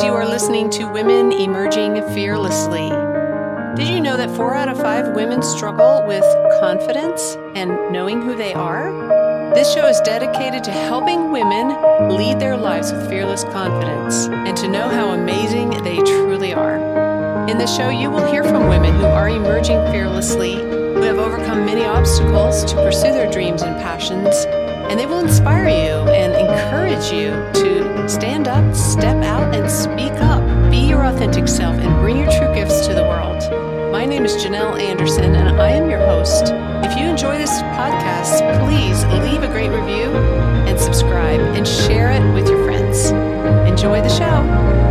Friends, you are listening to Women Emerging Fearlessly. Did you know that 4 out of 5 women struggle with confidence and knowing who they are? This show is dedicated to helping women lead their lives with fearless confidence and to know how amazing they truly are. In the show, you will hear from women who are emerging fearlessly, who have overcome many obstacles to pursue their dreams and passions, and they will inspire you and encourage you to stand up, step out, and speak up. Be your authentic self and bring your true gifts to the world. My name is Janelle Anderson, and I am your host. If you enjoy this podcast, please leave a great review and subscribe and share it with your friends. Enjoy the show.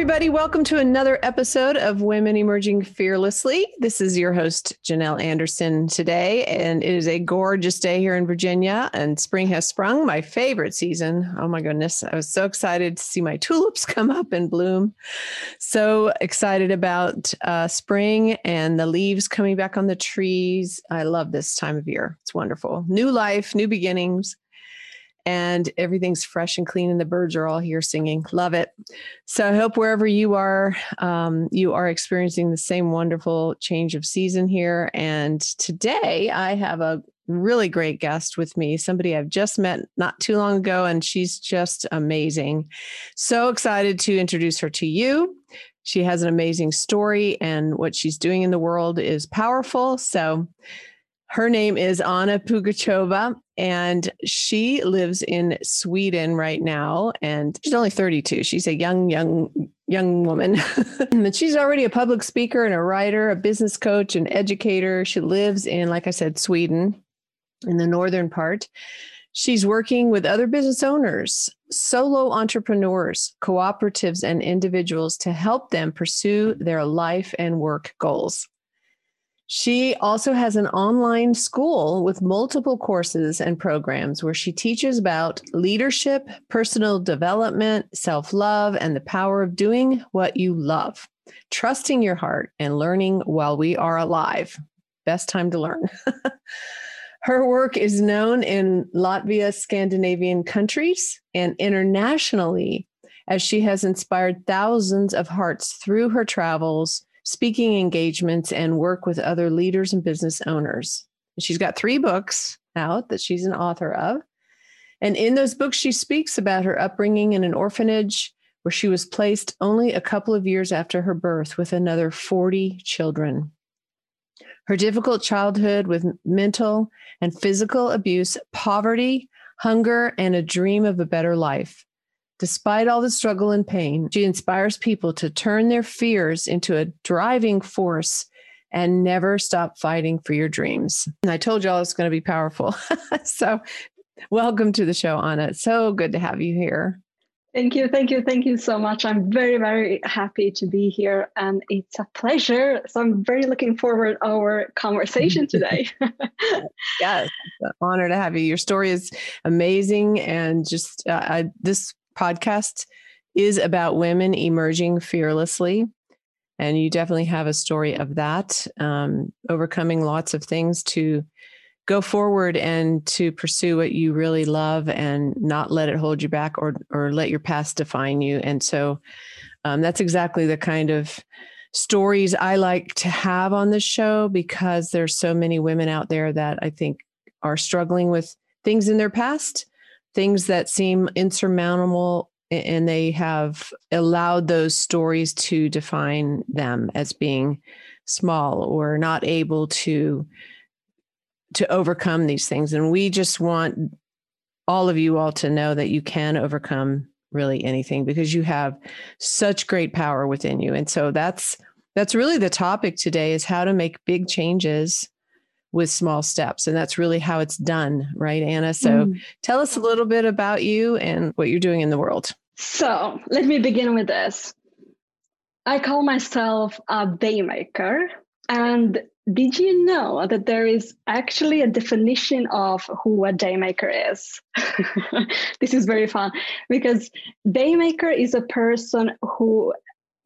Everybody, welcome to another episode of Women Emerging Fearlessly. This is your host, Janelle Anderson, today, and it is a gorgeous day here in Virginia, and spring has sprung, my favorite season. Oh my goodness, I was so excited to see my tulips come up and bloom. So excited about spring and the leaves coming back on the trees. I love this time of year. It's wonderful. New life, new beginnings. And everything's fresh and clean, and the birds are all here singing. Love it. So I hope wherever you are experiencing the same wonderful change of season here. And today I have a really great guest with me, somebody I've just met not too long ago, and she's just amazing. So excited to introduce her to you. She has an amazing story, and what she's doing in the world is powerful. So her name is Anna Pugacheva, and she lives in Sweden right now, and she's only 32. She's a young woman, and she's already a public speaker and a writer, a business coach, an educator. She lives in, like I said, Sweden, in the northern part. She's working with other business owners, solo entrepreneurs, cooperatives, and individuals to help them pursue their life and work goals. She also has an online school with multiple courses and programs where she teaches about leadership, personal development, self-love, and the power of doing what you love, trusting your heart, and learning while we are alive. Best time to learn. Her work is known in Latvia, Scandinavian countries, and internationally, as she has inspired thousands of hearts through her travels, speaking engagements, and work with other leaders and business owners. She's got 3 books out that she's an author of. And in those books, she speaks about her upbringing in an orphanage where she was placed only a couple of years after her birth with another 40 children. Her difficult childhood with mental and physical abuse, poverty, hunger, and a dream of a better life. Despite all the struggle and pain, she inspires people to turn their fears into a driving force and never stop fighting for your dreams. And I told y'all it's going to be powerful. So welcome to the show, Anna. It's so good to have you here. Thank you. Thank you. Thank you so much. I'm very, very happy to be here, and it's a pleasure. So I'm very looking forward to our conversation today. Yes, it's an honor to have you. Your story is amazing, and just this podcast is about women emerging fearlessly. And you definitely have a story of that, overcoming lots of things to go forward and to pursue what you really love and not let it hold you back or let your past define you. And so that's exactly the kind of stories I like to have on the show, because there's so many women out there that I think are struggling with things in their past, things that seem insurmountable, and they have allowed those stories to define them as being small or not able to overcome these things. And we just want all of you all to know that you can overcome really anything, because you have such great power within you. And so that's really the topic today, is how to make big changes with small steps. And that's really how it's done, right, Anna? So tell us a little bit about you and what you're doing in the world. So let me begin with this. I call myself a daymaker. And did you know that there is actually a definition of who a daymaker is? This is very fun, because daymaker is a person who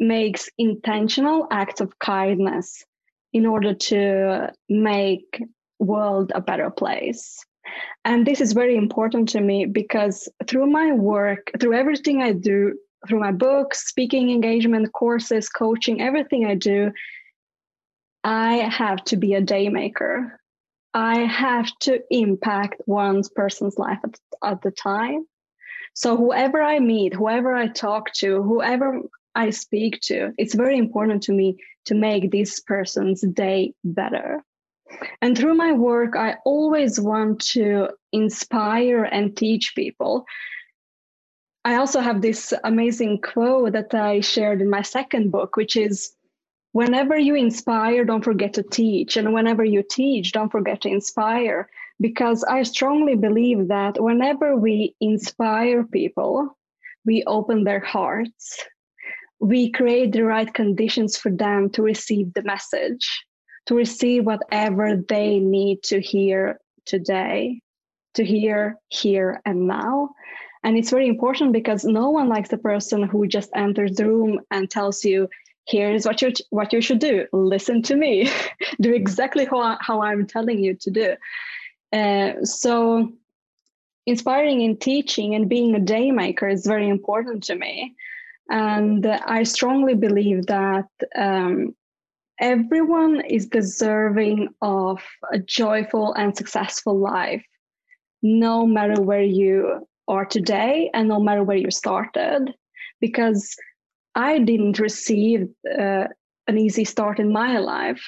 makes intentional acts of kindness in order to make world a better place. And this is very important to me because through my work, through everything I do, through my books, speaking engagement, courses, coaching, everything I do, I have to be a day maker. I have to impact one person's life at the time. So whoever I meet, whoever I talk to, whoever I speak to, it's very important to me to make this person's day better. And through my work, I always want to inspire and teach people. I also have this amazing quote that I shared in my second book, which is, whenever you inspire, don't forget to teach. And whenever you teach, don't forget to inspire. Because I strongly believe that whenever we inspire people, we open their hearts. We create the right conditions for them to receive the message, to receive whatever they need to hear today, to hear here and now. And it's very important because no one likes the person who just enters the room and tells you, here's what you should do. Listen to me. Do exactly how I'm telling you to do. So inspiring and teaching and being a day maker is very important to me. And I strongly believe that everyone is deserving of a joyful and successful life, no matter where you are today and no matter where you started, because I didn't receive an easy start in my life,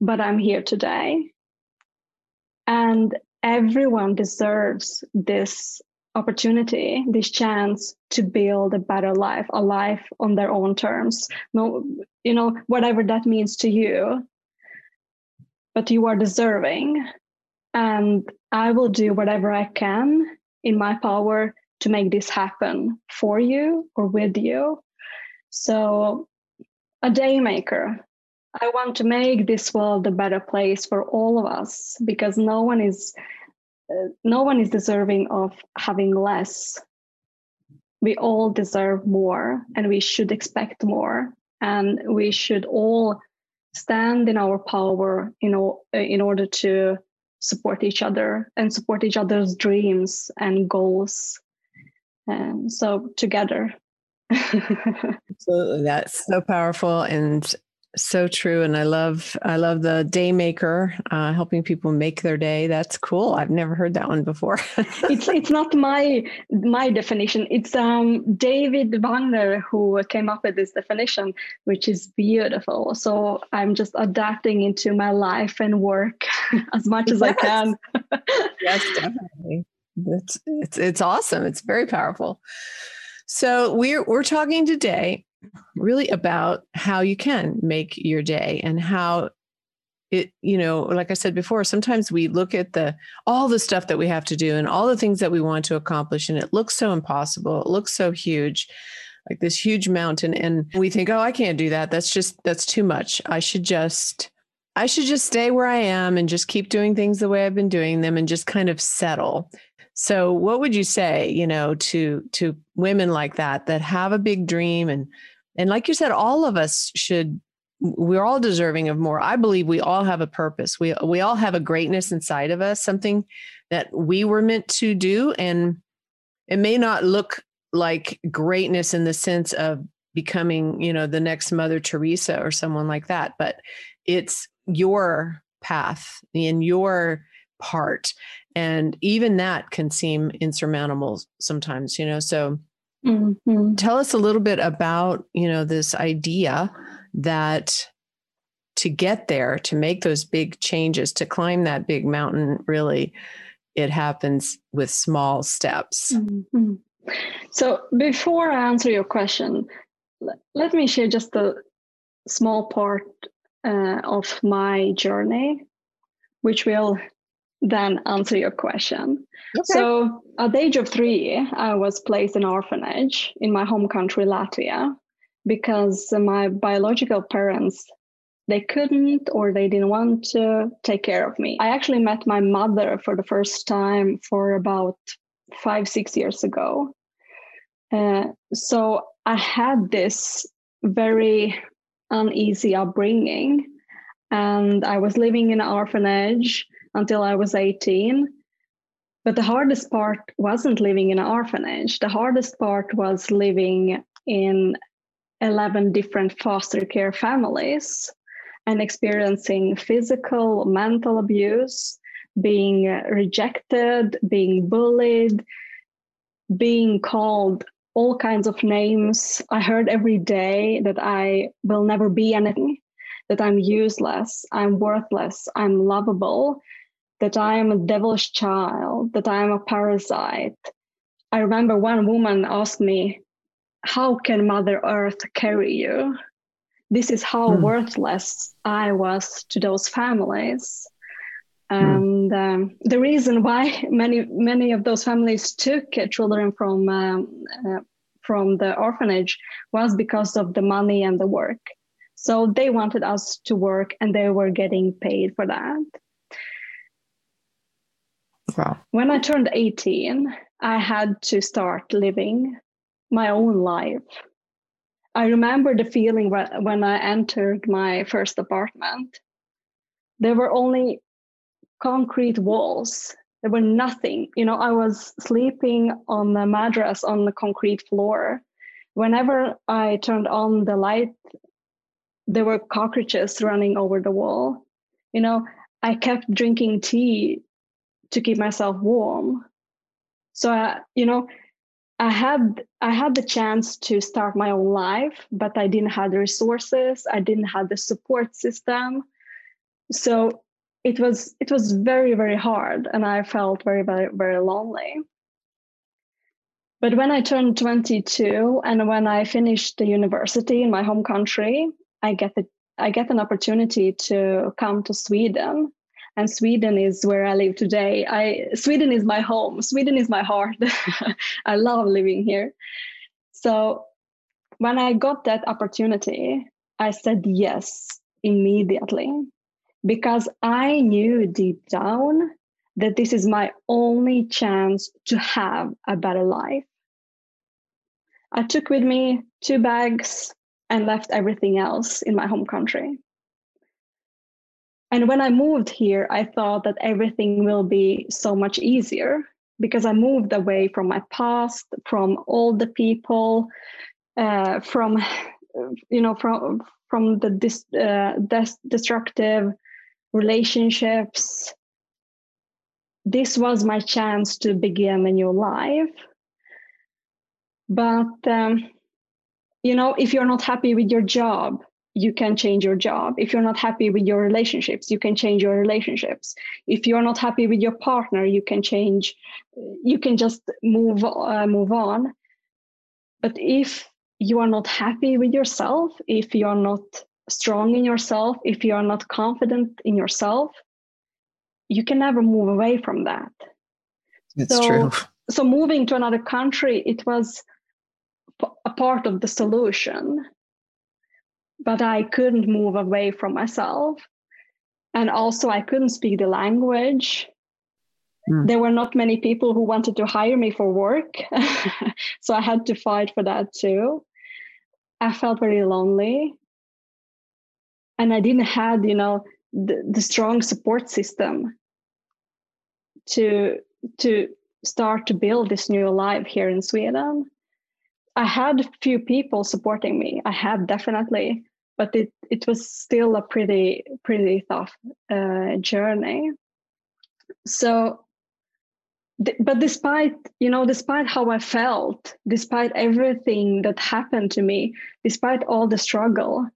but I'm here today. And everyone deserves this opportunity, this chance to build a better life, a life on their own terms. No, whatever that means to you, but you are deserving. And I will do whatever I can in my power to make this happen for you or with you. So a day maker. I want to make this world a better place for all of us, because no one is deserving of having less. We all deserve more, and we should expect more, and we should all stand in our power in order to support each other and support each other's dreams and goals. So together. Absolutely. That's so powerful and so true. And I love the day maker, helping people make their day. That's cool. I've never heard that one before. It's not my definition. It's David Wagner who came up with this definition, which is beautiful. So I'm just adapting into my life and work as much as I can. Yes, definitely. It's awesome. It's very powerful. So we're talking today really about how you can make your day and how it, like I said before, sometimes we look at all the stuff that we have to do and all the things that we want to accomplish. And it looks so impossible. It looks so huge, like this huge mountain. And we think, oh, I can't do that. That's too much. I should just stay where I am and just keep doing things the way I've been doing them and just kind of settle. So what would you say, to women like that have a big dream and like you said, all of us we're all deserving of more. I believe we all have a purpose. We all have a greatness inside of us, something that we were meant to do. And it may not look like greatness in the sense of becoming, the next Mother Teresa or someone like that, but it's your path and your part. And even that can seem insurmountable sometimes, so mm-hmm. Tell us a little bit about, this idea that to get there, to make those big changes, to climb that big mountain, really, it happens with small steps. Mm-hmm. So before I answer your question, let me share just a small part of my journey, which will then answer your question. Okay. So at the age of 3, I was placed in an orphanage in my home country, Latvia, because my biological parents, they couldn't or they didn't want to take care of me. I actually met my mother for the first time for about 5-6 years ago. So I had this very uneasy upbringing, and I was living in an orphanage. until I was 18. But the hardest part wasn't living in an orphanage. The hardest part was living in 11 different foster care families and experiencing physical, mental abuse, being rejected, being bullied, being called all kinds of names. I heard every day that I will never be anything, that I'm useless, I'm worthless, I'm lovable, that I am a devil's child, that I am a parasite. I remember one woman asked me, "How can Mother Earth carry you?" This is how worthless I was to those families. And the reason why many of those families took children from the orphanage was because of the money and the work. So they wanted us to work and they were getting paid for that. Wow. When I turned 18, I had to start living my own life. I remember the feeling when I entered my first apartment. There were only concrete walls. There were nothing. You know, I was sleeping on a mattress on the concrete floor. Whenever I turned on the light, there were cockroaches running over the wall. You know, I kept drinking tea to keep myself warm. So, I had the chance to start my own life, but I didn't have the resources. I didn't have the support system. So it was very, very hard. And I felt very, very, very lonely. But when I turned 22 and when I finished the university in my home country, I get an opportunity to come to Sweden. And Sweden is where I live today. Sweden is my home. Sweden is my heart. I love living here. So when I got that opportunity, I said yes immediately, because I knew deep down that this is my only chance to have a better life. I took with me 2 bags and left everything else in my home country. And when I moved here, I thought that everything will be so much easier because I moved away from my past, from all the people, from the destructive relationships. This was my chance to begin a new life. But, if you're not happy with your job, you can change your job. If you're not happy with your relationships, you can change your relationships. If you're not happy with your partner, you can change. You can just move on. But if you are not happy with yourself, if you are not strong in yourself, if you are not confident in yourself, you can never move away from that. It's true. So moving to another country, it was a part of the solution. But I couldn't move away from myself. And also I couldn't speak the language. There were not many people who wanted to hire me for work. So I had to fight for that too. I felt very lonely. And I didn't have, the strong support system to start to build this new life here in Sweden. I had few people supporting me. I had definitely, but it was still a pretty tough journey. So, but despite, despite how I felt, despite everything that happened to me, despite all the struggle,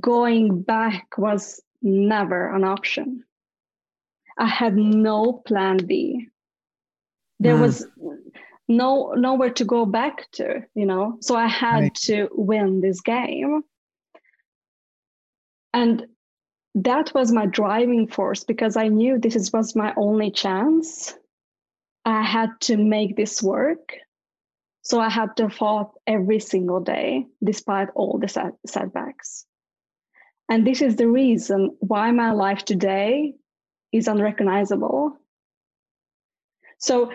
going back was never an option. I had no plan B. There was nowhere to go back to, so I had to win this game. And that was my driving force, because I knew was my only chance. I had to make this work. So I had to fight every single day, despite all the setbacks. And this is the reason why my life today is unrecognizable. So,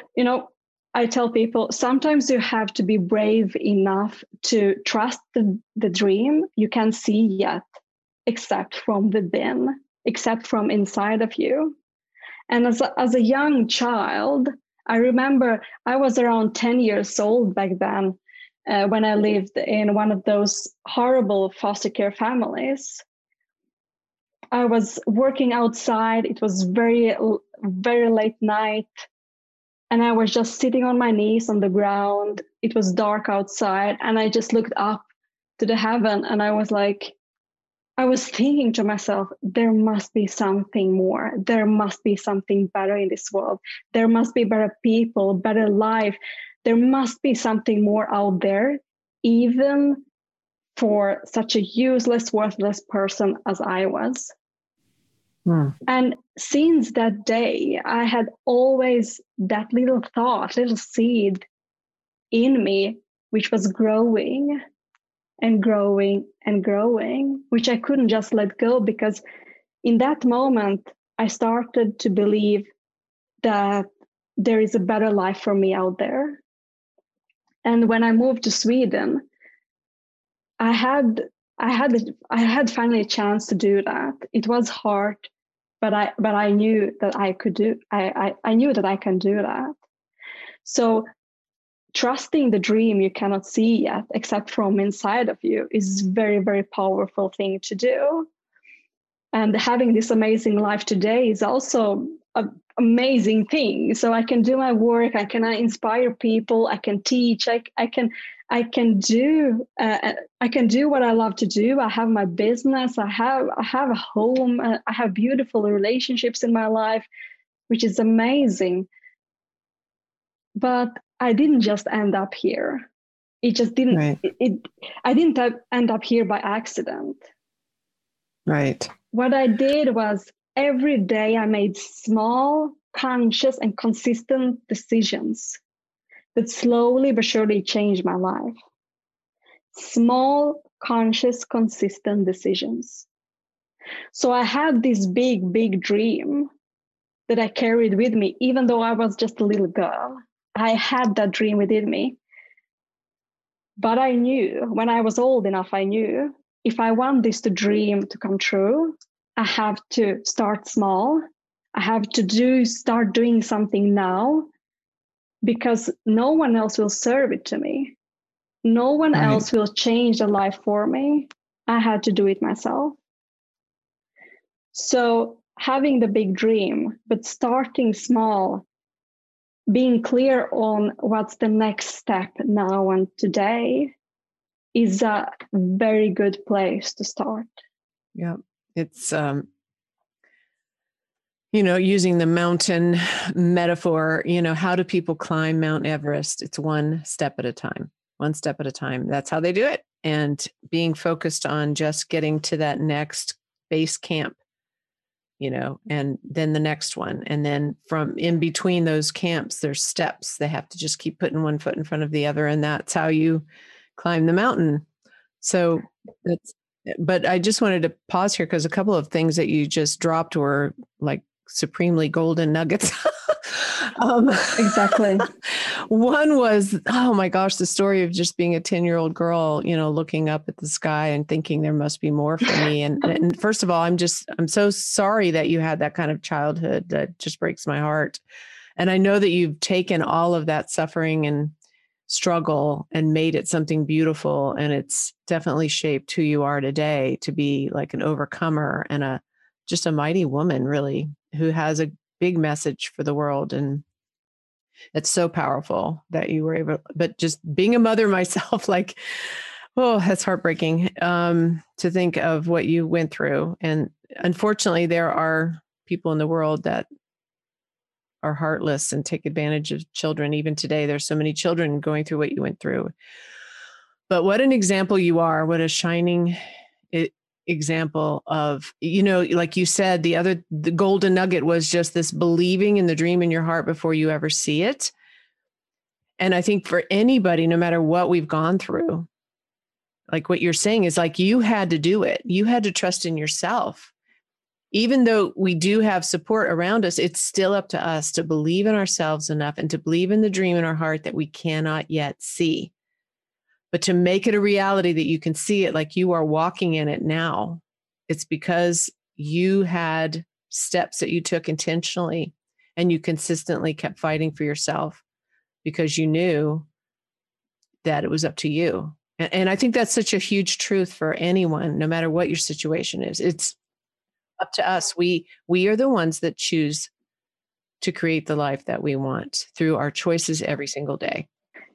I tell people, sometimes you have to be brave enough to trust the dream you can't see yet, except from within, except from inside of you. And as a young child, I remember I was around 10 years old back then when I lived in one of those horrible foster care families. I was working outside. It was very, very late night. And I was just sitting on my knees on the ground. It was dark outside. And I just looked up to the heaven. And I was like, I was thinking to myself, there must be something more. There must be something better in this world. There must be better people, better life. There must be something more out there, even for such a useless, worthless person as I was. Mm. And since that day, I had always that little thought, little seed in me, which was growing and growing and growing, which I couldn't just let go, because in that moment, I started to believe that there is a better life for me out there. And when I moved to Sweden, I had finally a chance to do that. It was hard, but I knew that I could do. I knew that I can do that. So trusting the dream you cannot see yet, except from inside of you, is very, very powerful thing to do. And having this amazing life today is also an amazing thing. So I can do my work. I can inspire people. I can teach. I can do what I love to do. I have my business. I have a home. I have beautiful relationships in my life, which is amazing. But I didn't just end up here. It just didn't. Right. I didn't end up here by accident. Right. What I did was every day I made small, conscious, and consistent decisions that slowly but surely changed my life. Small, conscious, consistent decisions. So I had this big, big dream that I carried with me, even though I was just a little girl. I had that dream within me. But I knew, when I was old enough, I knew if I want this dream to come true, I have to start small. I have to start doing something now, because no one else will serve it to me. No one Right. else will change the life for me. I had to do it myself. So having the big dream, but starting small, being clear on what's the next step now and today is a very good place to start. Yeah, it's, using the mountain metaphor, how do people climb Mount Everest? It's one step at a time. That's how they do it. And being focused on just getting to that next base camp, and then the next one. And then from in between those camps, there's steps. They have to just keep putting one foot in front of the other. And that's how you climb the mountain. So but I just wanted to pause here because a couple of things that you just dropped were like supremely golden nuggets. Exactly. One was, oh my gosh, the story of just being a 10-year-old girl, looking up at the sky and thinking there must be more for me. And first of all, I'm so sorry that you had that kind of childhood. That just breaks my heart. And I know that you've taken all of that suffering and struggle and made it something beautiful. And it's definitely shaped who you are today to be like an overcomer and just a mighty woman, really, who has a big message for the world. And it's so powerful that you were able, but just being a mother myself, like, oh, that's heartbreaking to think of what you went through. And unfortunately, there are people in the world that are heartless and take advantage of children. Even today, there's so many children going through what you went through. But what an example you are, what a shining example of, like you said, the golden nugget was just this believing in the dream in your heart before you ever see it. And I think for anybody, no matter what we've gone through, like what you're saying is like, you had to do it. You had to trust in yourself. Even though we do have support around us, it's still up to us to believe in ourselves enough and to believe in the dream in our heart that we cannot yet see. But to make it a reality that you can see it, like you are walking in it now, it's because you had steps that you took intentionally and you consistently kept fighting for yourself because you knew that it was up to you. And I think that's such a huge truth for anyone, no matter what your situation is. It's up to us. We are the ones that choose to create the life that we want through our choices every single day.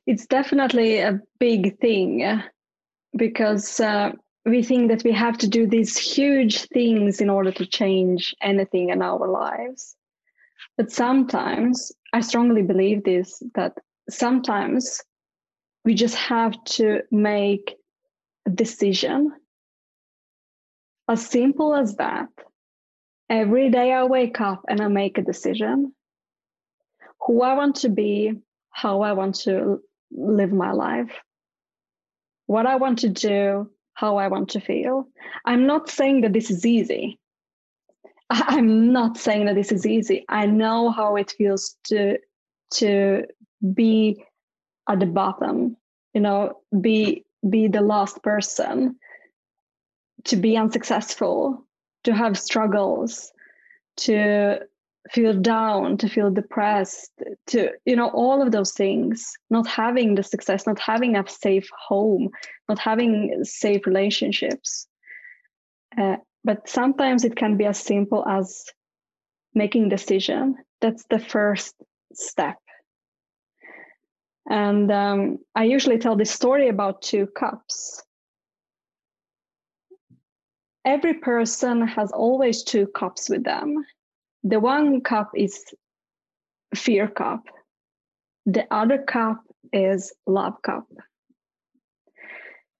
It's definitely a big thing because we think that we have to do these huge things in order to change anything in our lives. But sometimes, I strongly believe this, that sometimes we just have to make a decision. As simple as that. Every day I wake up and I make a decision. Who I want to be, how I want to live my life, what I want to do, how I want to feel. I'm not saying that this is easy. I'm not saying that this is easy. I know how it feels to be at the bottom, you know, be the last person, to be unsuccessful, to have struggles, to feel down, to feel depressed, to, you know, all of those things, not having the success, not having a safe home, not having safe relationships. But sometimes it can be as simple as making a decision. That's the first step. And I usually tell this story about two cups. Every person has always two cups with them. The one cup is fear cup. The other cup is love cup.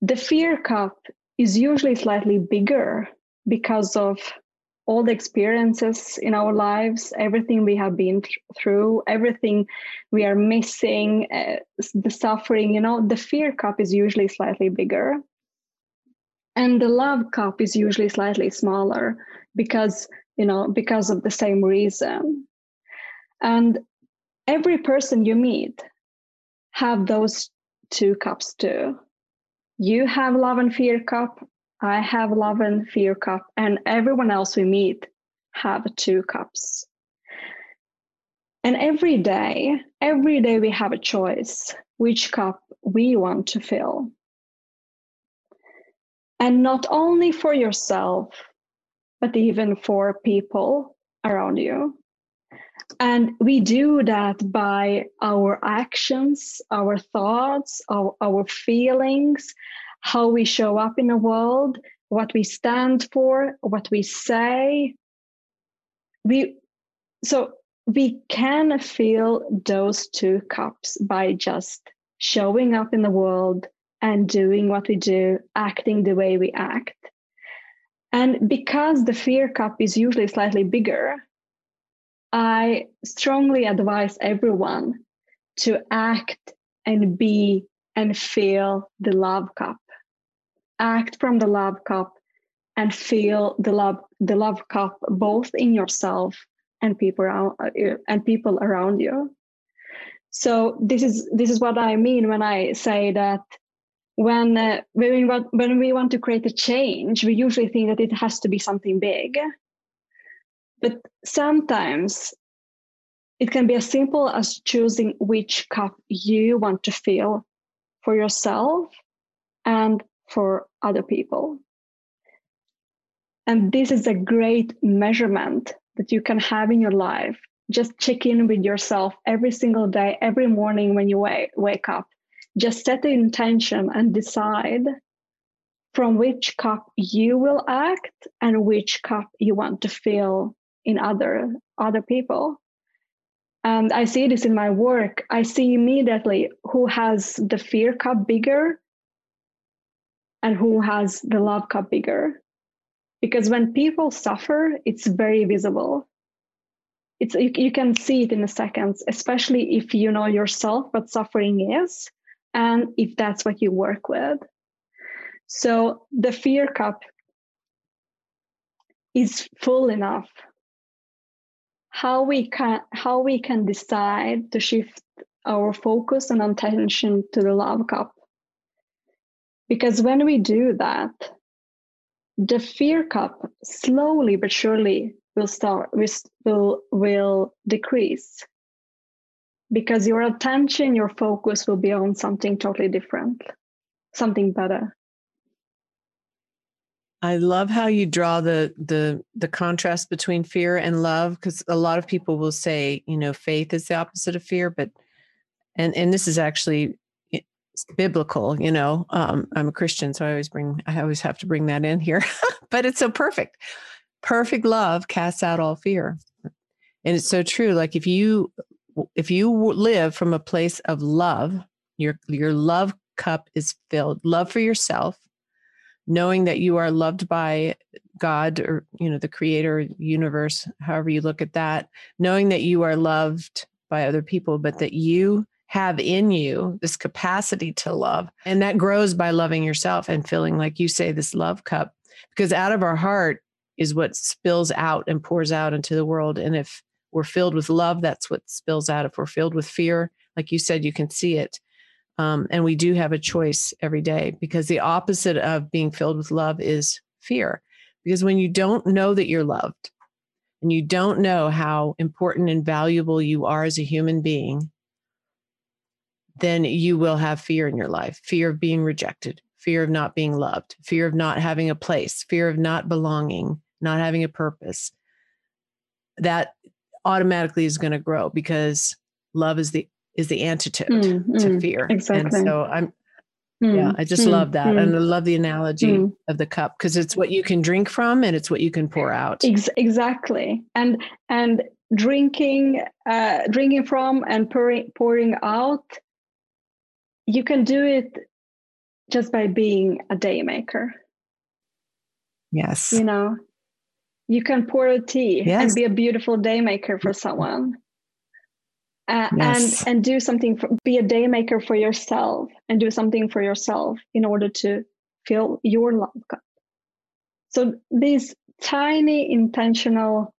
The fear cup is usually slightly bigger because of all the experiences in our lives, everything we have been through, everything we are missing, the suffering, you know, the fear cup is usually slightly bigger. And the love cup is usually slightly smaller because, you know, because of the same reason. And every person you meet have those two cups too. You have love and fear cup. I have love and fear cup, and everyone else we meet have two cups. And every day we have a choice which cup we want to fill. And not only for yourself, but even for people around you. And we do that by our actions, our thoughts, our feelings, how we show up in the world, what we stand for, what we say. So we can fill those two cups by just showing up in the world and doing what we do, acting the way we act. And because the fear cup is usually slightly bigger, I strongly advise everyone to act and be and feel the love cup. Act from the love cup and feel the love cup, both in yourself and people around you. So this is what I mean when I say that when we want to create a change, we usually think that it has to be something big. But sometimes it can be as simple as choosing which cup you want to fill for yourself and for other people. And this is a great measurement that you can have in your life. Just check in with yourself every single day, every morning when you wake up. Just set the intention and decide from which cup you will act and which cup you want to fill in other people. And I see this in my work. I see immediately who has the fear cup bigger and who has the love cup bigger. Because when people suffer, it's very visible. You can see it in a second, especially if you know yourself what suffering is and if that's what you work with. So the fear cup is full enough. How we can decide to shift our focus and attention to the love cup. Because when we do that, the fear cup slowly but surely will decrease, because your attention, your focus will be on something totally different, something better. I love how you draw the contrast between fear and love, because a lot of people will say, you know, faith is the opposite of fear, but and this is actually biblical, you know. I'm a Christian, so I always have to bring that in here. But it's so perfect. Perfect love casts out all fear. And it's so true. Like if you live from a place of love, your love cup is filled. Love for yourself, knowing that you are loved by God, or, you know, the creator, universe, however you look at that, knowing that you are loved by other people, but that you have in you this capacity to love. And that grows by loving yourself and filling, like you say, this love cup, because out of our heart is what spills out and pours out into the world. And if we're filled with love, that's what spills out. If we're filled with fear, like you said, you can see it. And we do have a choice every day, because the opposite of being filled with love is fear. Because when you don't know that you're loved and you don't know how important and valuable you are as a human being, then you will have fear in your life, fear of being rejected, fear of not being loved, fear of not having a place, fear of not belonging, not having a purpose. That automatically is going to grow, because love is the antidote to fear. Exactly. And so I just love that. And I love the analogy of the cup, because it's what you can drink from and it's what you can pour out. Exactly. And drinking from and pouring out, you can do it just by being a day maker. Yes. You know, you can pour a tea and be a beautiful day maker for someone. And do something, be a day maker for yourself, and do something for yourself in order to fill your love cup. So these tiny intentional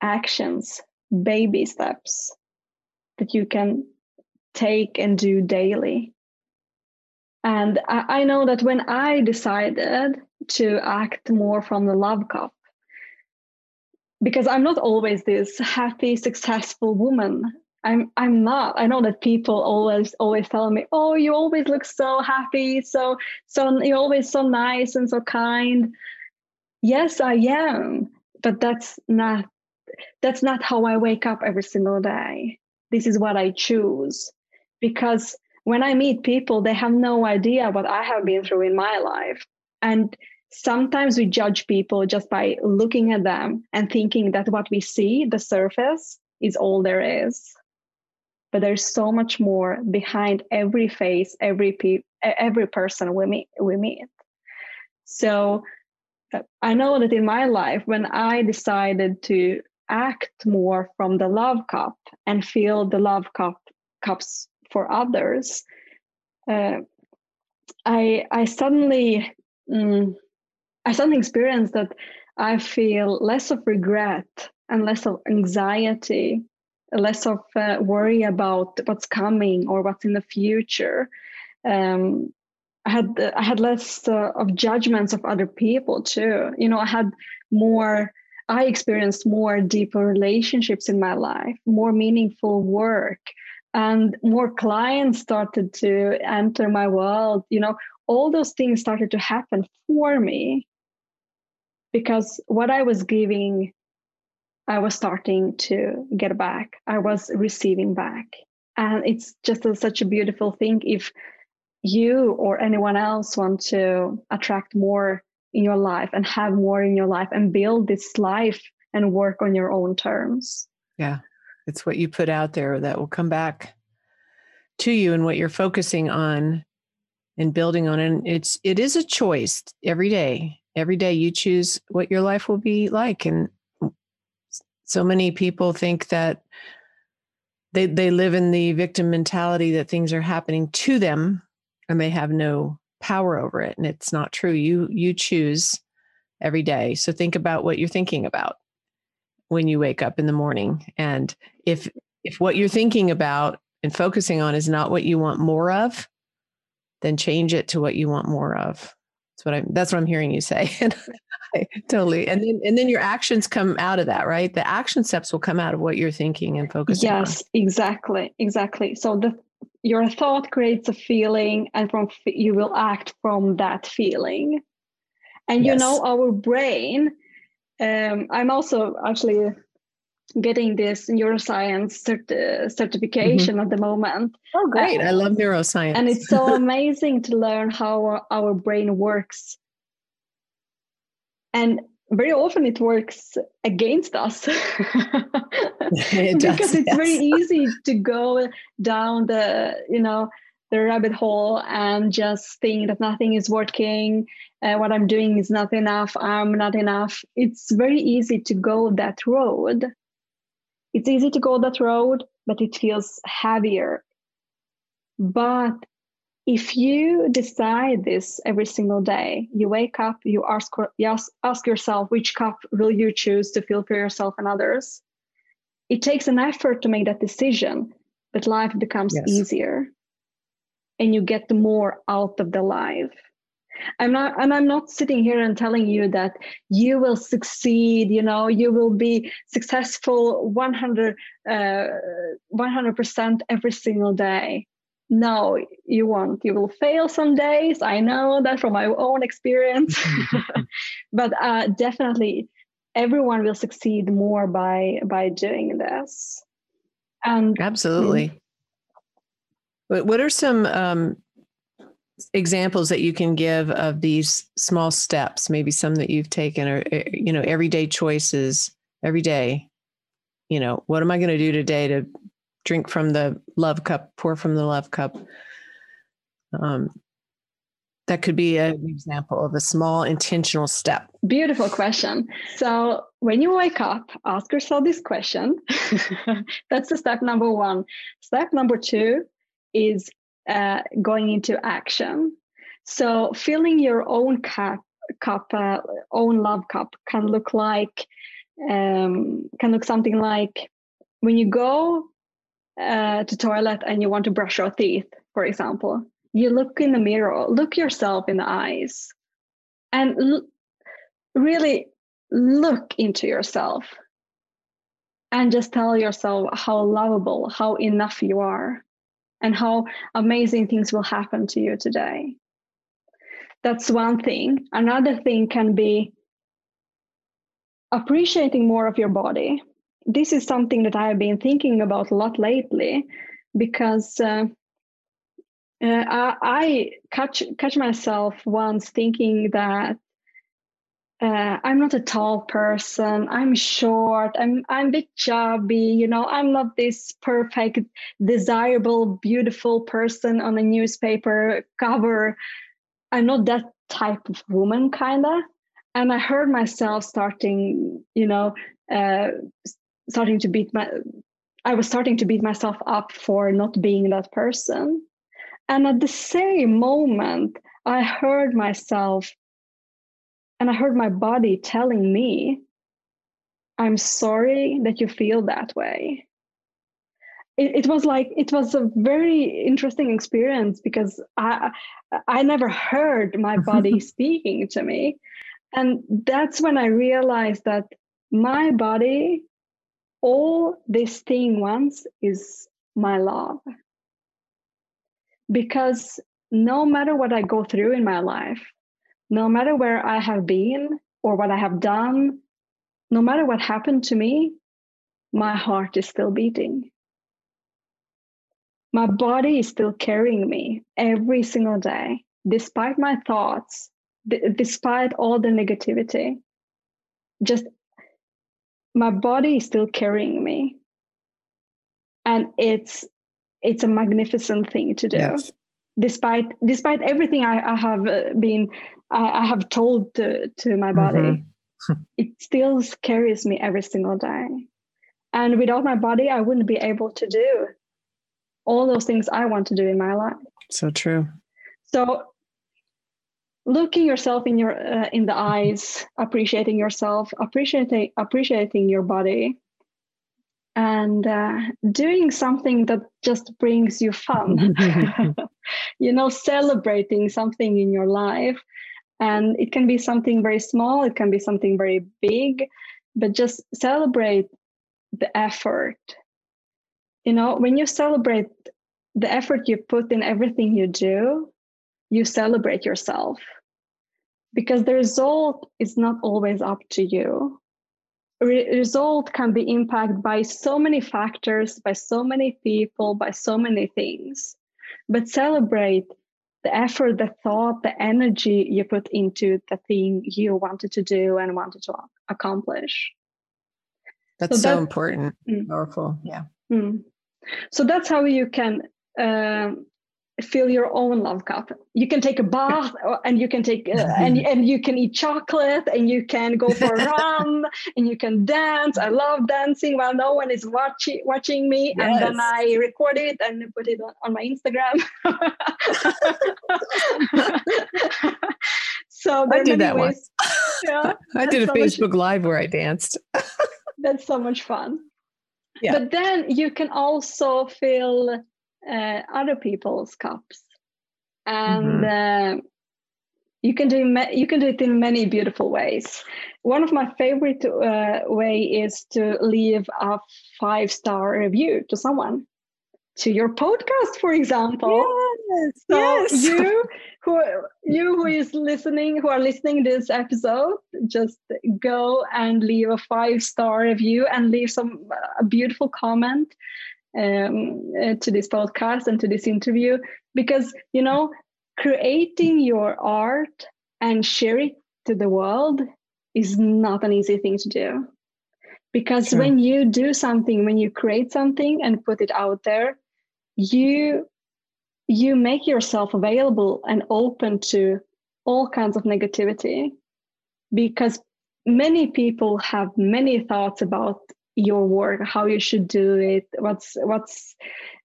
actions, baby steps that you can take and do daily. And I know that when I decided to act more from the love cup, because I'm not always this happy, successful woman. I'm not. I know that people always tell me, "Oh, you always look so happy, so you're always so nice and so kind." Yes, I am, but that's not how I wake up every single day. This is what I choose, because when I meet people, they have no idea what I have been through in my life. And sometimes we judge people just by looking at them and thinking that what we see, the surface, is all there is. But there's so much more behind every face, every person we meet. So I know that in my life, when I decided to act more from the love cup and fill the love cups for others, I suddenly experienced that I feel less of regret and less of anxiety, less of worry about what's coming or what's in the future. I had less of judgments of other people too. You know, I experienced more deeper relationships in my life, more meaningful work, and more clients started to enter my world. You know, all those things started to happen for me. Because what I was giving, I was starting to get back. I was receiving back. And it's just such a beautiful thing. If you or anyone else want to attract more in your life and have more in your life and build this life and work on your own terms. Yeah, it's what you put out there that will come back to you, and what you're focusing on and building on. And it is a choice every day. Every day you choose what your life will be like. And so many people think that they live in the victim mentality, that things are happening to them and they have no power over it. And it's not true. You choose every day. So think about what you're thinking about when you wake up in the morning. And if what you're thinking about and focusing on is not what you want more of, then change it to what you want more of. That's what I'm hearing you say. And I totally. And then your actions come out of that, right? The action steps will come out of what you're thinking and focusing on. Yes, exactly. So your thought creates a feeling, and you will act from that feeling. And yes. Our brain, I'm also actually getting this neuroscience certification at the moment. Oh, great. I love neuroscience. And it's so amazing to learn how our brain works. And very often it works against us. It does, because it's very easy to go down the rabbit hole and just think that nothing is working. What I'm doing is not enough. I'm not enough. It's very easy to go that road. It's easy to go that road, but it feels heavier. But if you decide this every single day, you wake up, you ask yourself, which cup will you choose to fill for yourself and others? It takes an effort to make that decision, but life becomes easier, and you get more out of the life. I'm not sitting here and telling you that you will succeed, you will be successful 100% every single day. No, you won't. You will fail some days. I know that from my own experience. But definitely everyone will succeed more by doing this. And absolutely. But what are some examples that you can give of these small steps, maybe some that you've taken, or everyday choices every day? What am I going to do today to drink from the love cup, pour from the love cup? That could be an example of a small intentional step. Beautiful question. So when you wake up, ask yourself this question. That's the step number 1. Step number 2 is going into action. So filling your own own love cup can look like, something like when you go to toilet and you want to brush your teeth, for example, you look in the mirror, look yourself in the eyes, and really look into yourself and just tell yourself how lovable, how enough you are, and how amazing things will happen to you today. That's one thing. Another thing can be appreciating more of your body. This is something that I have been thinking about a lot lately, because I catch myself once thinking that I'm not a tall person, I'm short, I'm a bit chubby, I'm not this perfect, desirable, beautiful person on a newspaper cover. I'm not that type of woman, kinda. And I heard myself starting to beat myself up for not being that person. And at the same moment, I heard my body telling me, I'm sorry that you feel that way. It was a very interesting experience, because I never heard my body speaking to me. And that's when I realized that my body, all this thing wants is my love. Because no matter what I go through in my life, no matter where I have been or what I have done, no matter what happened to me, my heart is still beating. My body is still carrying me every single day, despite my thoughts, despite all the negativity. Just my body is still carrying me. And it's a magnificent thing to do. Yes. Despite everything I have told to my body, it still carries me every single day. And without my body, I wouldn't be able to do all those things I want to do in my life. So true. So looking yourself in the eyes, appreciating yourself, appreciating your body, and doing something that just brings you fun, celebrating something in your life. And it can be something very small, it can be something very big, but just celebrate the effort. You know, when you celebrate the effort you put in everything you do, you celebrate yourself, because the result is not always up to you. Result can be impacted by so many factors, by so many people, by so many things. But celebrate the effort, the thought, the energy you put into the thing you wanted to do and wanted to accomplish. That's so important, powerful, yeah. Mm. So that's how you can fill your own love cup. You can take a bath, and you can take and you can eat chocolate, and you can go for a run, and you can dance. I love dancing while no one is watching me. Yes. And then I record it and put it on my Instagram. So I did that once. Yeah, I did a Facebook Live where I danced. That's so much fun. Yeah. But then you can also fill other people's cups, and you can do it in many beautiful ways. One of my favorite way is to leave a 5-star review to someone, to your podcast, for example. Yes. So yes. you who are listening this episode, just go and leave a 5-star review and leave a beautiful comment to this podcast and to this interview, because, you know, creating your art and sharing it to the world is not an easy thing to do, because when you do something, when you create something and put it out there, you make yourself available and open to all kinds of negativity, because many people have many thoughts about your work, how you should do it, what's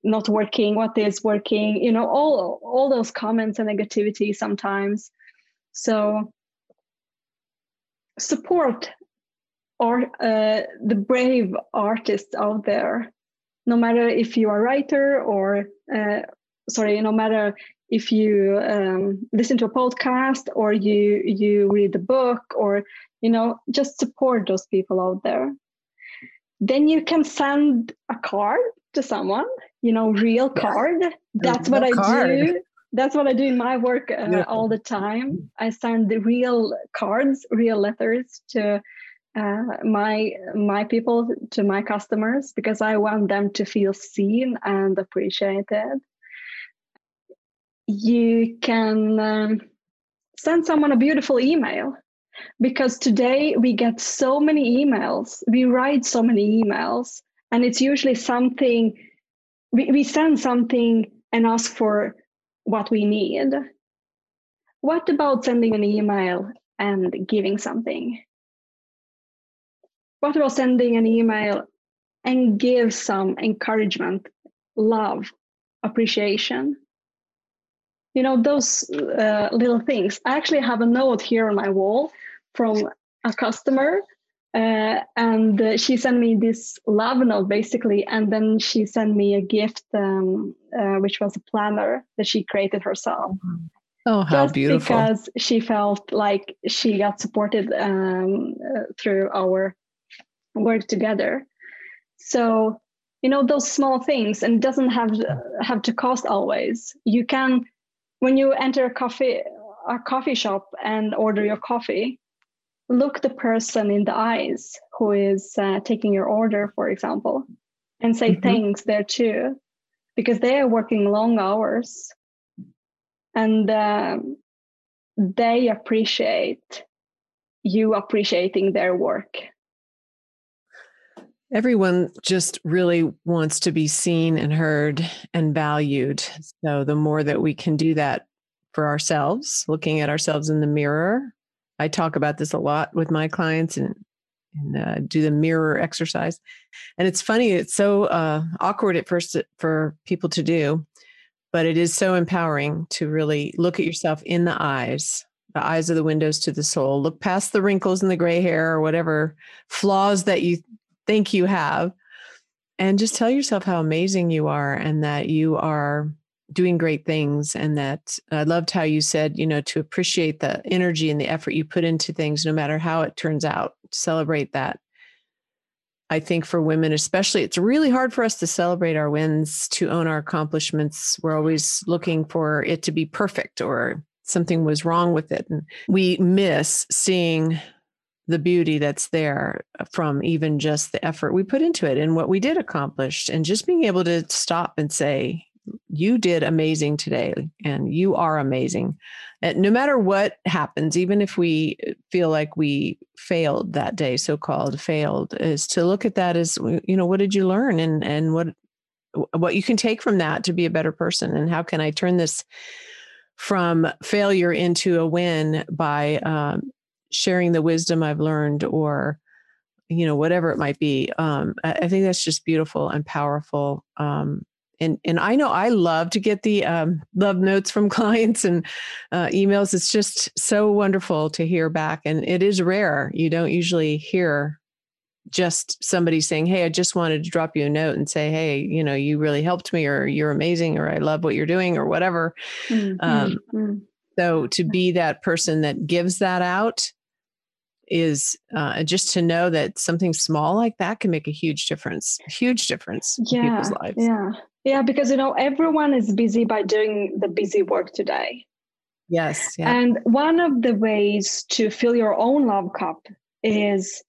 not working, what is working, you know, all those comments and negativity sometimes. So support the brave artists out there, no matter if you are a writer or no matter if you listen to a podcast or you read a book, or, you know, just support those people out there. Then you can send a card to someone, you know, real card. That's what I do. That's what I do in my work all the time. I send the real cards, real letters to my people, to my customers, because I want them to feel seen and appreciated. You can send someone a beautiful email. Because today we get so many emails, we write so many emails, and it's usually something, we send something and ask for what we need. What about sending an email and giving something? What about sending an email and give some encouragement, love, appreciation? You know, those little things. I actually have a note here on my wall from a customer, and she sent me this love note, basically, and then she sent me a gift, which was a planner that she created herself. Oh, how just beautiful. Because she felt like she got supported through our work together. So, you know, those small things, and it doesn't have to cost always. You can, when you enter a coffee shop and order your coffee, look the person in the eyes who is taking your order, for example, and say thanks there too, because they are working long hours, and they appreciate you appreciating their work. Everyone just really wants to be seen and heard and valued. So the more that we can do that for ourselves, looking at ourselves in the mirror. I talk about this a lot with my clients and do the mirror exercise. And it's funny, it's so awkward at first for people to do, but it is so empowering to really look at yourself in the eyes are the windows to the soul. Look past the wrinkles and the gray hair or whatever flaws that you think you have, and just tell yourself how amazing you are, and that you are doing great things. And that I loved how you said, to appreciate the energy and the effort you put into things, no matter how it turns out, celebrate that. I think for women, especially, it's really hard for us to celebrate our wins, to own our accomplishments. We're always looking for it to be perfect or something was wrong with it. And we miss seeing the beauty that's there from even just the effort we put into it and what we did accomplish. And just being able to stop and say, you did amazing today and you are amazing. And no matter what happens, even if we feel like we failed that day, so-called failed, is to look at that as, what did you learn and what you can take from that to be a better person? And how can I turn this from failure into a win by sharing the wisdom I've learned or, whatever it might be. I think that's just beautiful and powerful. And I know I love to get the love notes from clients and emails. It's just so wonderful to hear back. And it is rare. You don't usually hear just somebody saying, hey, I just wanted to drop you a note and say, hey, you really helped me, or you're amazing, or I love what you're doing, or whatever. Mm-hmm. So to be that person that gives that out is just to know that something small like that can make a huge difference in people's lives. Yeah. Because, everyone is busy by doing the busy work today. Yes. Yeah. And one of the ways to fill your own love cup is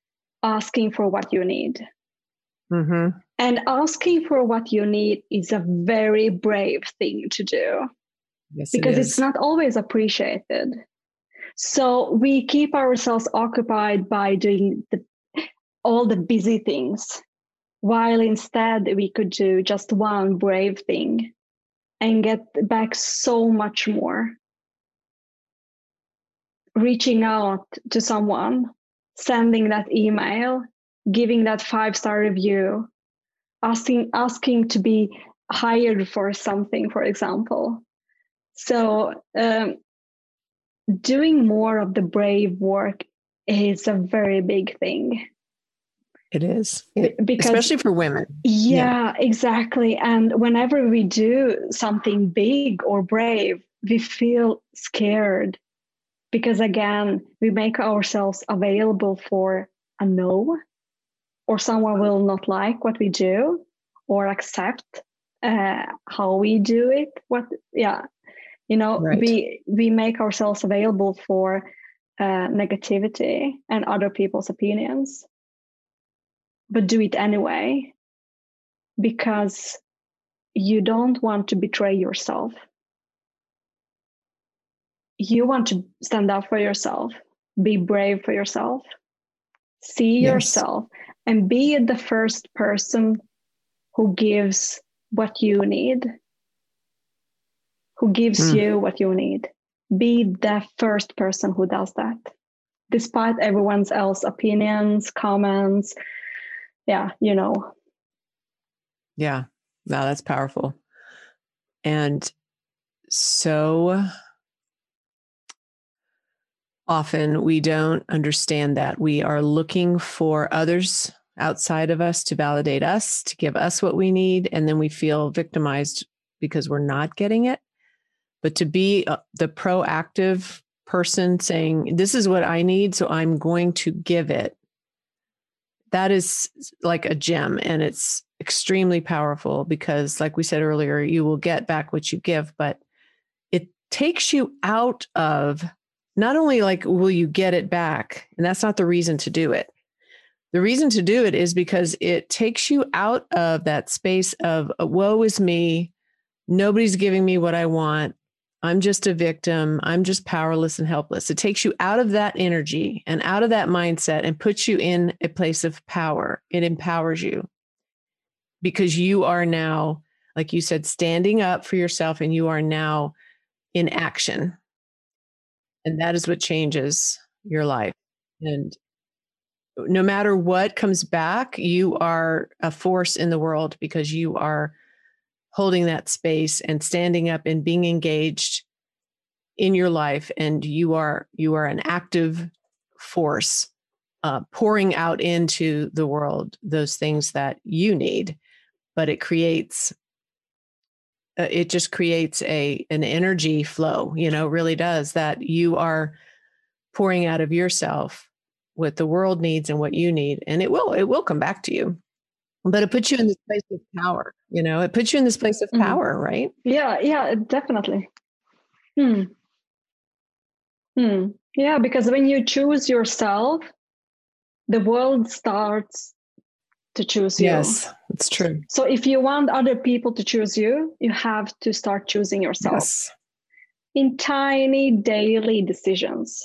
asking for what you need. Mm-hmm. And asking for what you need is a very brave thing to do. Yes, because it's not always appreciated. So we keep ourselves occupied by doing all the busy things, while instead we could do just one brave thing and get back so much more. Reaching out to someone, sending that email, giving that 5-star review, asking to be hired for something, for example. So doing more of the brave work is a very big thing. It is, especially for women. Yeah, exactly. And whenever we do something big or brave, we feel scared because, again, we make ourselves available for a no, or someone will not like what we do or accept how we do it. Right. We make ourselves available for negativity and other people's opinions, but do it anyway because you don't want to betray yourself. You want to stand up for yourself, be brave for yourself, see yourself, and be the first person who gives what you need. Who gives you what you need. Be the first person who does that, despite everyone else's opinions, comments. Yeah. Wow, that's powerful. And so often we don't understand that. We are looking for others outside of us to validate us, to give us what we need. And then we feel victimized because we're not getting it. But to be the proactive person saying, this is what I need, so I'm going to give it. That is like a gem, and it's extremely powerful because, like we said earlier, you will get back what you give, but it takes you out of not only like, will you get it back? And that's not the reason to do it. The reason to do it is because it takes you out of that space of woe is me. Nobody's giving me what I want. I'm just a victim. I'm just powerless and helpless. It takes you out of that energy and out of that mindset and puts you in a place of power. It empowers you because you are now, like you said, standing up for yourself, and you are now in action. And that is what changes your life. And no matter what comes back, you are a force in the world because you are holding that space and standing up and being engaged in your life. And you are an active force, pouring out into the world those things that you need, but it creates it just creates an energy flow, you know, really does, that you are pouring out of yourself what the world needs and what you need. And it will come back to you. But it puts you in this place of power, you know, it puts you in this place of power, mm-hmm. right? Yeah, definitely. Yeah, because when you choose yourself, the world starts to choose you. Yes, it's true. So if you want other people to choose you, you have to start choosing yourself. Yes. In tiny daily decisions.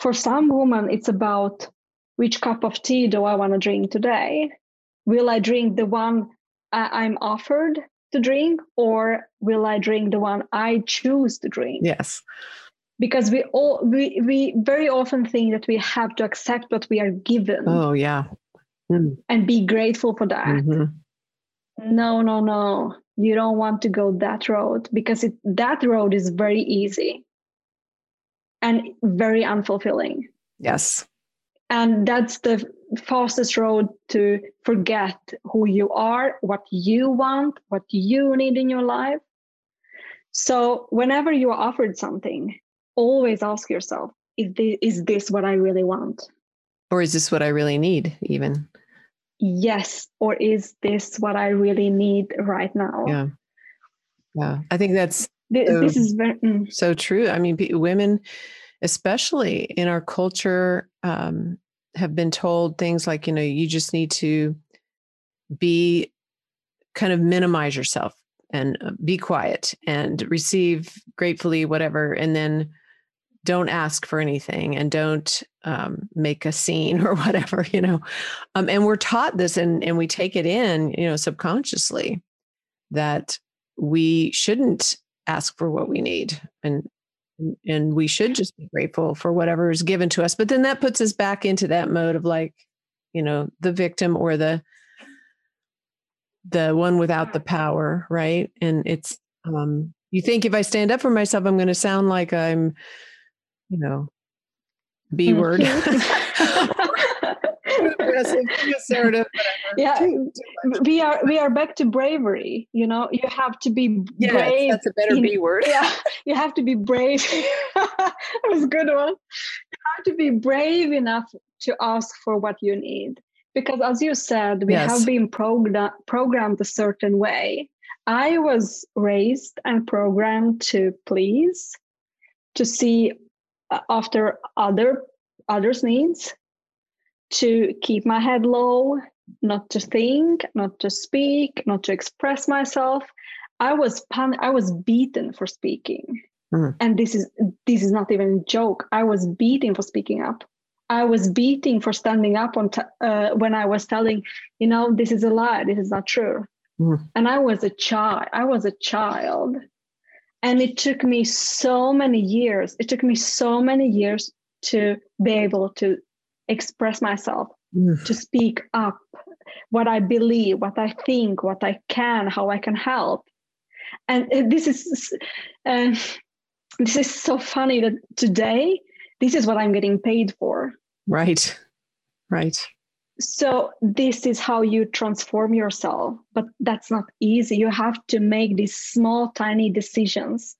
For some women, it's about which cup of tea do I want to drink today? Will I drink the one I'm offered to drink, or will I drink the one I choose to drink? Yes. Because we very often think that we have to accept what we are given. Oh, yeah. Mm. And be grateful for that. Mm-hmm. No. You don't want to go that road, because that road is very easy and very unfulfilling. Yes. And that's the fastest road to forget who you are, what you want, what you need in your life. So whenever you are offered something, always ask yourself, is this what I really want? Or is this what I really need even? Yes. Or is this what I really need right now? Yeah. I think that's this is very, so true. I mean, women, especially in our culture, have been told things like, you know, you just need to be kind of minimize yourself and be quiet and receive gratefully, whatever. And then don't ask for anything and don't make a scene or whatever, you know. And we're taught this and we take it in, you know, subconsciously, that we shouldn't ask for what we need. And we should just be grateful for whatever is given to us. But then that puts us back into that mode of, like, you know, the victim or the one without the power. Right. And it's, you think if I stand up for myself, I'm going to sound like I'm, you know, B word. Assertive, yeah. We are back to bravery. You know, you have to be brave. That's a better B word. Yeah, you have to be brave. That was a good one. You have to be brave enough to ask for what you need, because, as you said, we have been programmed a certain way. I was raised and programmed to please, to see after others' needs, to keep my head low, not to think, not to speak, not to express myself. I was beaten for speaking. Mm. And this is not even a joke. I was beaten for speaking up. I was beaten for standing up when I was telling, you know, this is a lie, this is not true. Mm. And I was a child. And it took me so many years. It took me so many years to be able to express myself, to speak up what I believe, what I think, what I can, how I can help. And this is so funny that today, this is what I'm getting paid for. Right. So this is how you transform yourself, but that's not easy. You have to make these small, tiny decisions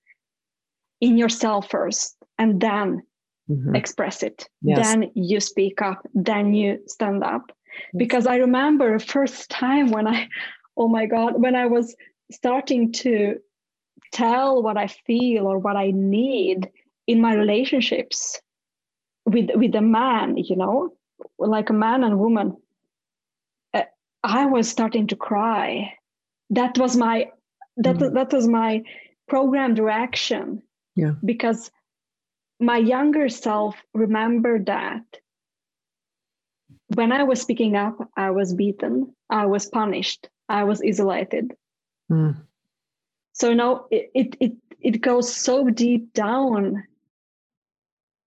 in yourself first, and then express it. Yes. Then you speak up, then you stand up. Because I remember first time when I was starting to tell what I feel or what I need in my relationships with a man, you know, like a man and woman, I was starting to cry. That was my programmed reaction. Yeah. Because my younger self remembered that when I was speaking up, I was beaten, I was punished, I was isolated. Mm. So now it goes so deep down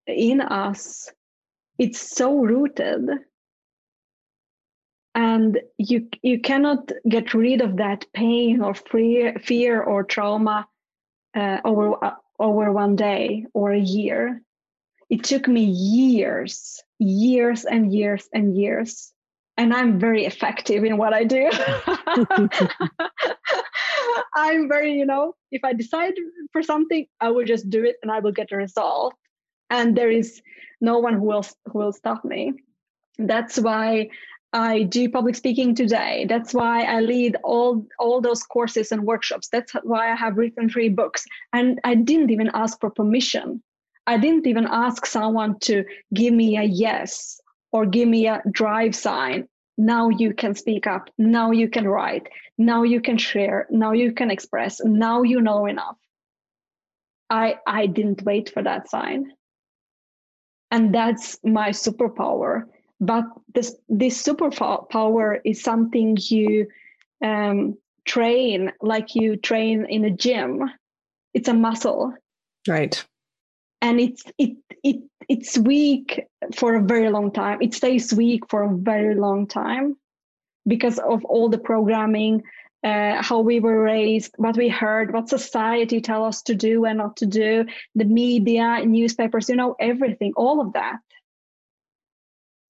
in us. It's so rooted, and you cannot get rid of that pain or fear or trauma over one day or a year. It took me years, and I'm very effective in what I do. I'm very, if I decide for something, I will just do it and I will get the result. And there is no one who will stop me. That's why I do public speaking today. That's why I lead all those courses and workshops. That's why I have written 3 books. And I didn't even ask for permission. I didn't even ask someone to give me a yes or give me a drive sign. Now you can speak up. Now you can write. Now you can share. Now you can express. Now you know enough. I didn't wait for that sign. And that's my superpower. But this superpower is something you train, like you train in a gym. It's a muscle, right? And it's weak for a very long time. It stays weak for a very long time because of all the programming, how we were raised, what we heard, what society tell us to do and not to do, the media, newspapers, everything, all of that.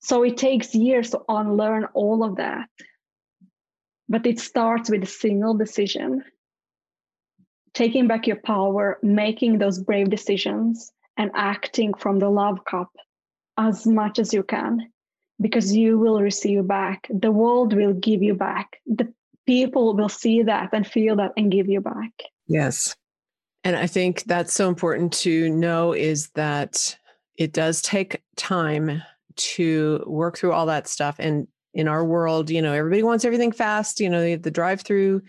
So it takes years to unlearn all of that. But it starts with a single decision. Taking back your power, making those brave decisions, and acting from the love cup as much as you can, because you will receive back. The world will give you back. The people will see that and feel that and give you back. Yes. And I think that's so important to know, is that it does take time to work through all that stuff. And in our world, everybody wants everything fast, the drive-through,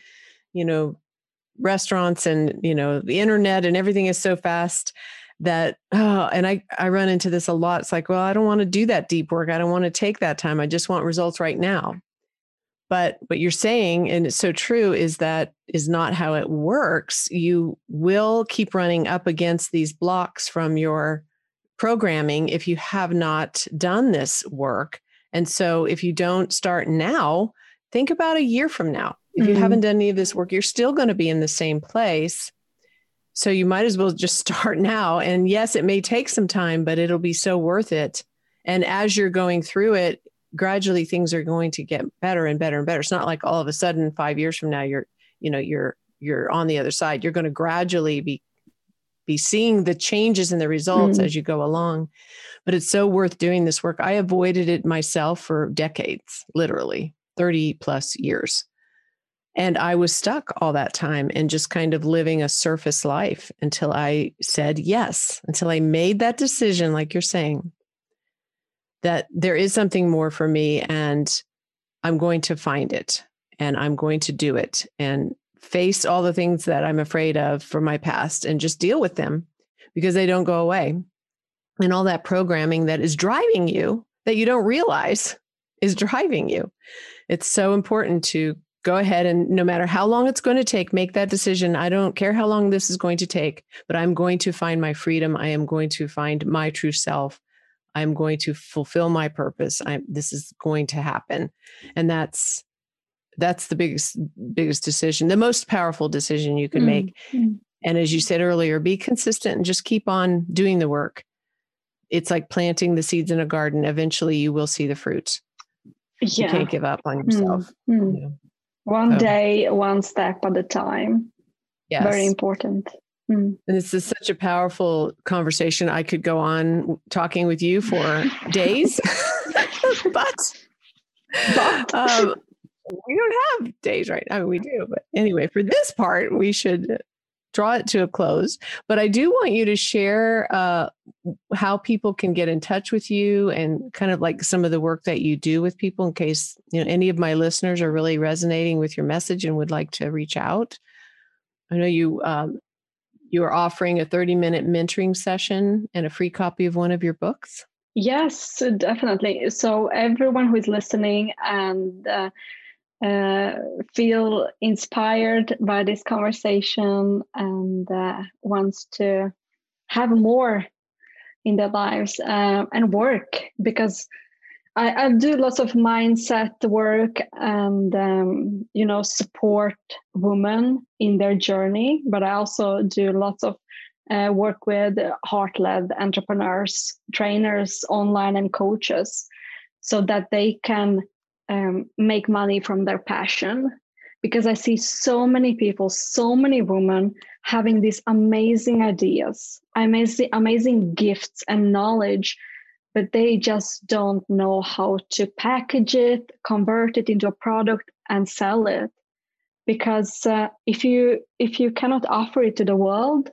restaurants and, the internet and everything is so fast that, and I run into this a lot. It's like, well, I don't want to do that deep work. I don't want to take that time. I just want results right now. But what you're saying, and it's so true, is that is not how it works. You will keep running up against these blocks from your programming if you have not done this work. And so if you don't start now, think about a year from now. If you haven't done any of this work, you're still going to be in the same place. So you might as well just start now. And yes, it may take some time, but it'll be so worth it. And as you're going through it, gradually things are going to get better and better and better. It's not like all of a sudden 5 years from now, you're on the other side. You're going to gradually be seeing the changes and the results as you go along. But it's so worth doing this work. I avoided it myself for decades, literally 30 plus years. And I was stuck all that time and just kind of living a surface life until I said yes, until I made that decision, like you're saying, that there is something more for me and I'm going to find it and I'm going to do it. And face all the things that I'm afraid of from my past and just deal with them because they don't go away. And all that programming that is driving you, that you don't realize is driving you. It's so important to go ahead and no matter how long it's going to take, make that decision. I don't care how long this is going to take, but I'm going to find my freedom. I am going to find my true self. I'm going to fulfill my purpose. This is going to happen. And that's the biggest decision, the most powerful decision you can make. And as you said earlier, be consistent and just keep on doing the work. It's like planting the seeds in a garden. Eventually you will see the fruit. Yeah. You can't give up on yourself. One day, one step at a time. Yes. Very important. And this is such a powerful conversation. I could go on talking with you for days, but we don't have days right now. I mean, we do. But anyway, for this part, we should draw it to a close. But I do want you to share how people can get in touch with you and kind of like some of the work that you do with people in case, any of my listeners are really resonating with your message and would like to reach out. I know you are offering a 30-minute mentoring session and a free copy of one of your books. Yes, definitely. So everyone who is listening and feel inspired by this conversation and wants to have more in their lives and work, because I do lots of mindset work and support women in their journey, but I also do lots of work with heart-led entrepreneurs, trainers, online and coaches so that they can make money from their passion, because I see so many people, so many women having these amazing ideas, amazing gifts and knowledge, but they just don't know how to package it, convert it into a product and sell it. Because if you cannot offer it to the world,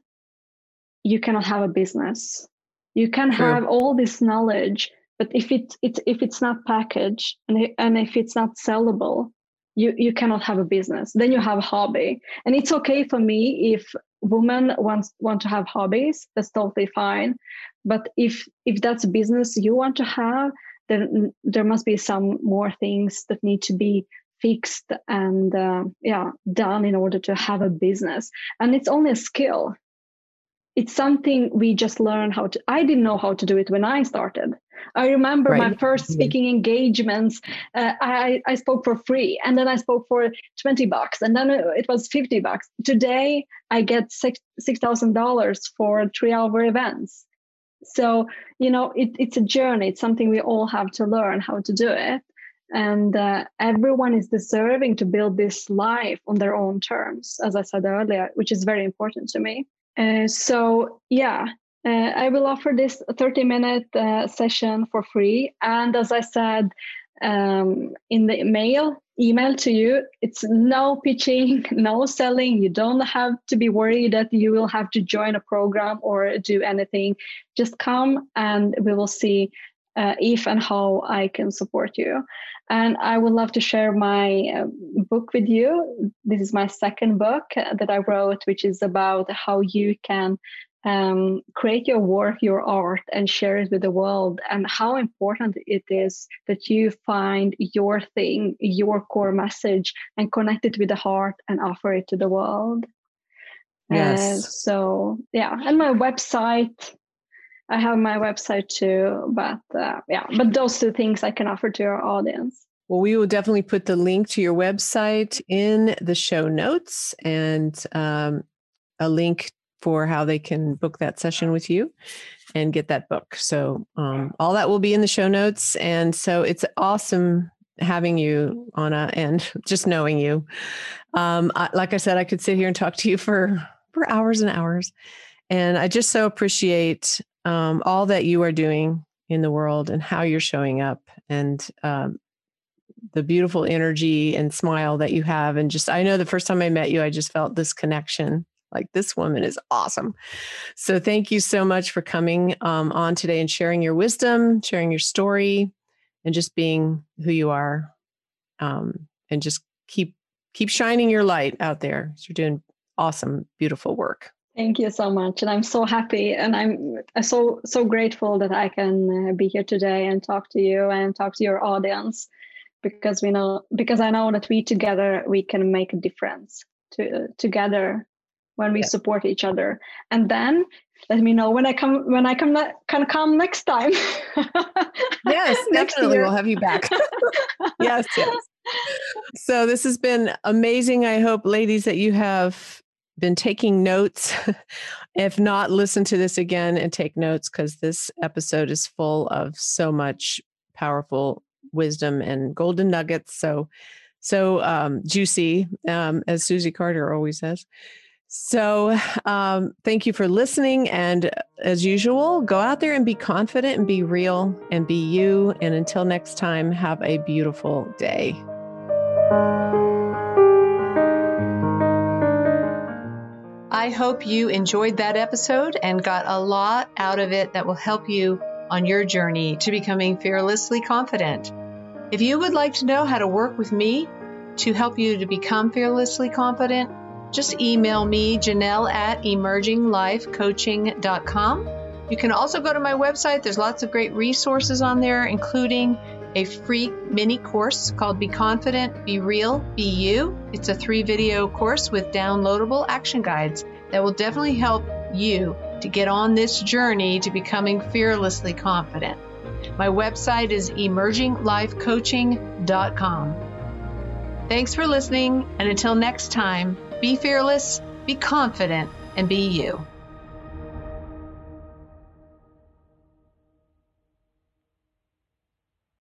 you cannot have a business. You can have all this knowledge, but if it's not packaged and if it's not sellable, you cannot have a business. Then you have a hobby. And it's okay for me if women want to have hobbies, that's totally fine. But if that's a business you want to have, then there must be some more things that need to be fixed and done in order to have a business. And it's only a skill. It's something we just learn how to. I didn't know how to do it when I started. I remember my first speaking engagements. I spoke for free, and then I spoke for $20, and then it was $50. Today, I get $6,000 for 3-hour events. So, it's a journey. It's something we all have to learn how to do it. And everyone is deserving to build this life on their own terms, as I said earlier, which is very important to me. I will offer this 30-minute session for free. And as I said, in the email to you, it's no pitching, no selling. You don't have to be worried that you will have to join a program or do anything. Just come and we will see if and how I can support you. And I would love to share my book with you. This is my second book that I wrote, which is about how you can create your work, your art, and share it with the world, and how important it is that you find your thing, your core message, and connect it with the heart and offer it to the world. Yes. And my website. I have my website too, but those two things I can offer to your audience. Well, we will definitely put the link to your website in the show notes and a link for how they can book that session with you and get that book. So all that will be in the show notes. And so it's awesome having you, Anna, and just knowing you. Like I said, I could sit here and talk to you for hours and hours. And I just so appreciate all that you are doing in the world and how you're showing up and the beautiful energy and smile that you have. And just, I know the first time I met you, I just felt this connection, like this woman is awesome. So thank you so much for coming on today and sharing your wisdom, sharing your story, and just being who you are. And just keep shining your light out there. You're doing awesome, beautiful work. Thank you so much. And I'm so happy and I'm so grateful that I can be here today and talk to you and talk to your audience, because I know that we together, we can make a difference together when we support each other. And then let me know when I can come next time. Yes, definitely. We'll have you back. Yes. So this has been amazing. I hope, ladies, that you have been taking notes. If not, listen to this again and take notes, because this episode is full of so much powerful wisdom and golden nuggets. So juicy, as Susie Carter always says. So thank you for listening. And as usual, go out there and be confident and be real and be you. And until next time, have a beautiful day. I hope you enjoyed that episode and got a lot out of it that will help you on your journey to becoming fearlessly confident. If you would like to know how to work with me to help you to become fearlessly confident, just email me, Janelle at EmergingLifeCoaching.com. You can also go to my website. There's lots of great resources on there, including a free mini course called Be Confident, Be Real, Be You. It's a 3-video course with downloadable action guides that will definitely help you to get on this journey to becoming fearlessly confident. My website is emerginglifecoaching.com. Thanks for listening, and until next time, be fearless, be confident, and be you.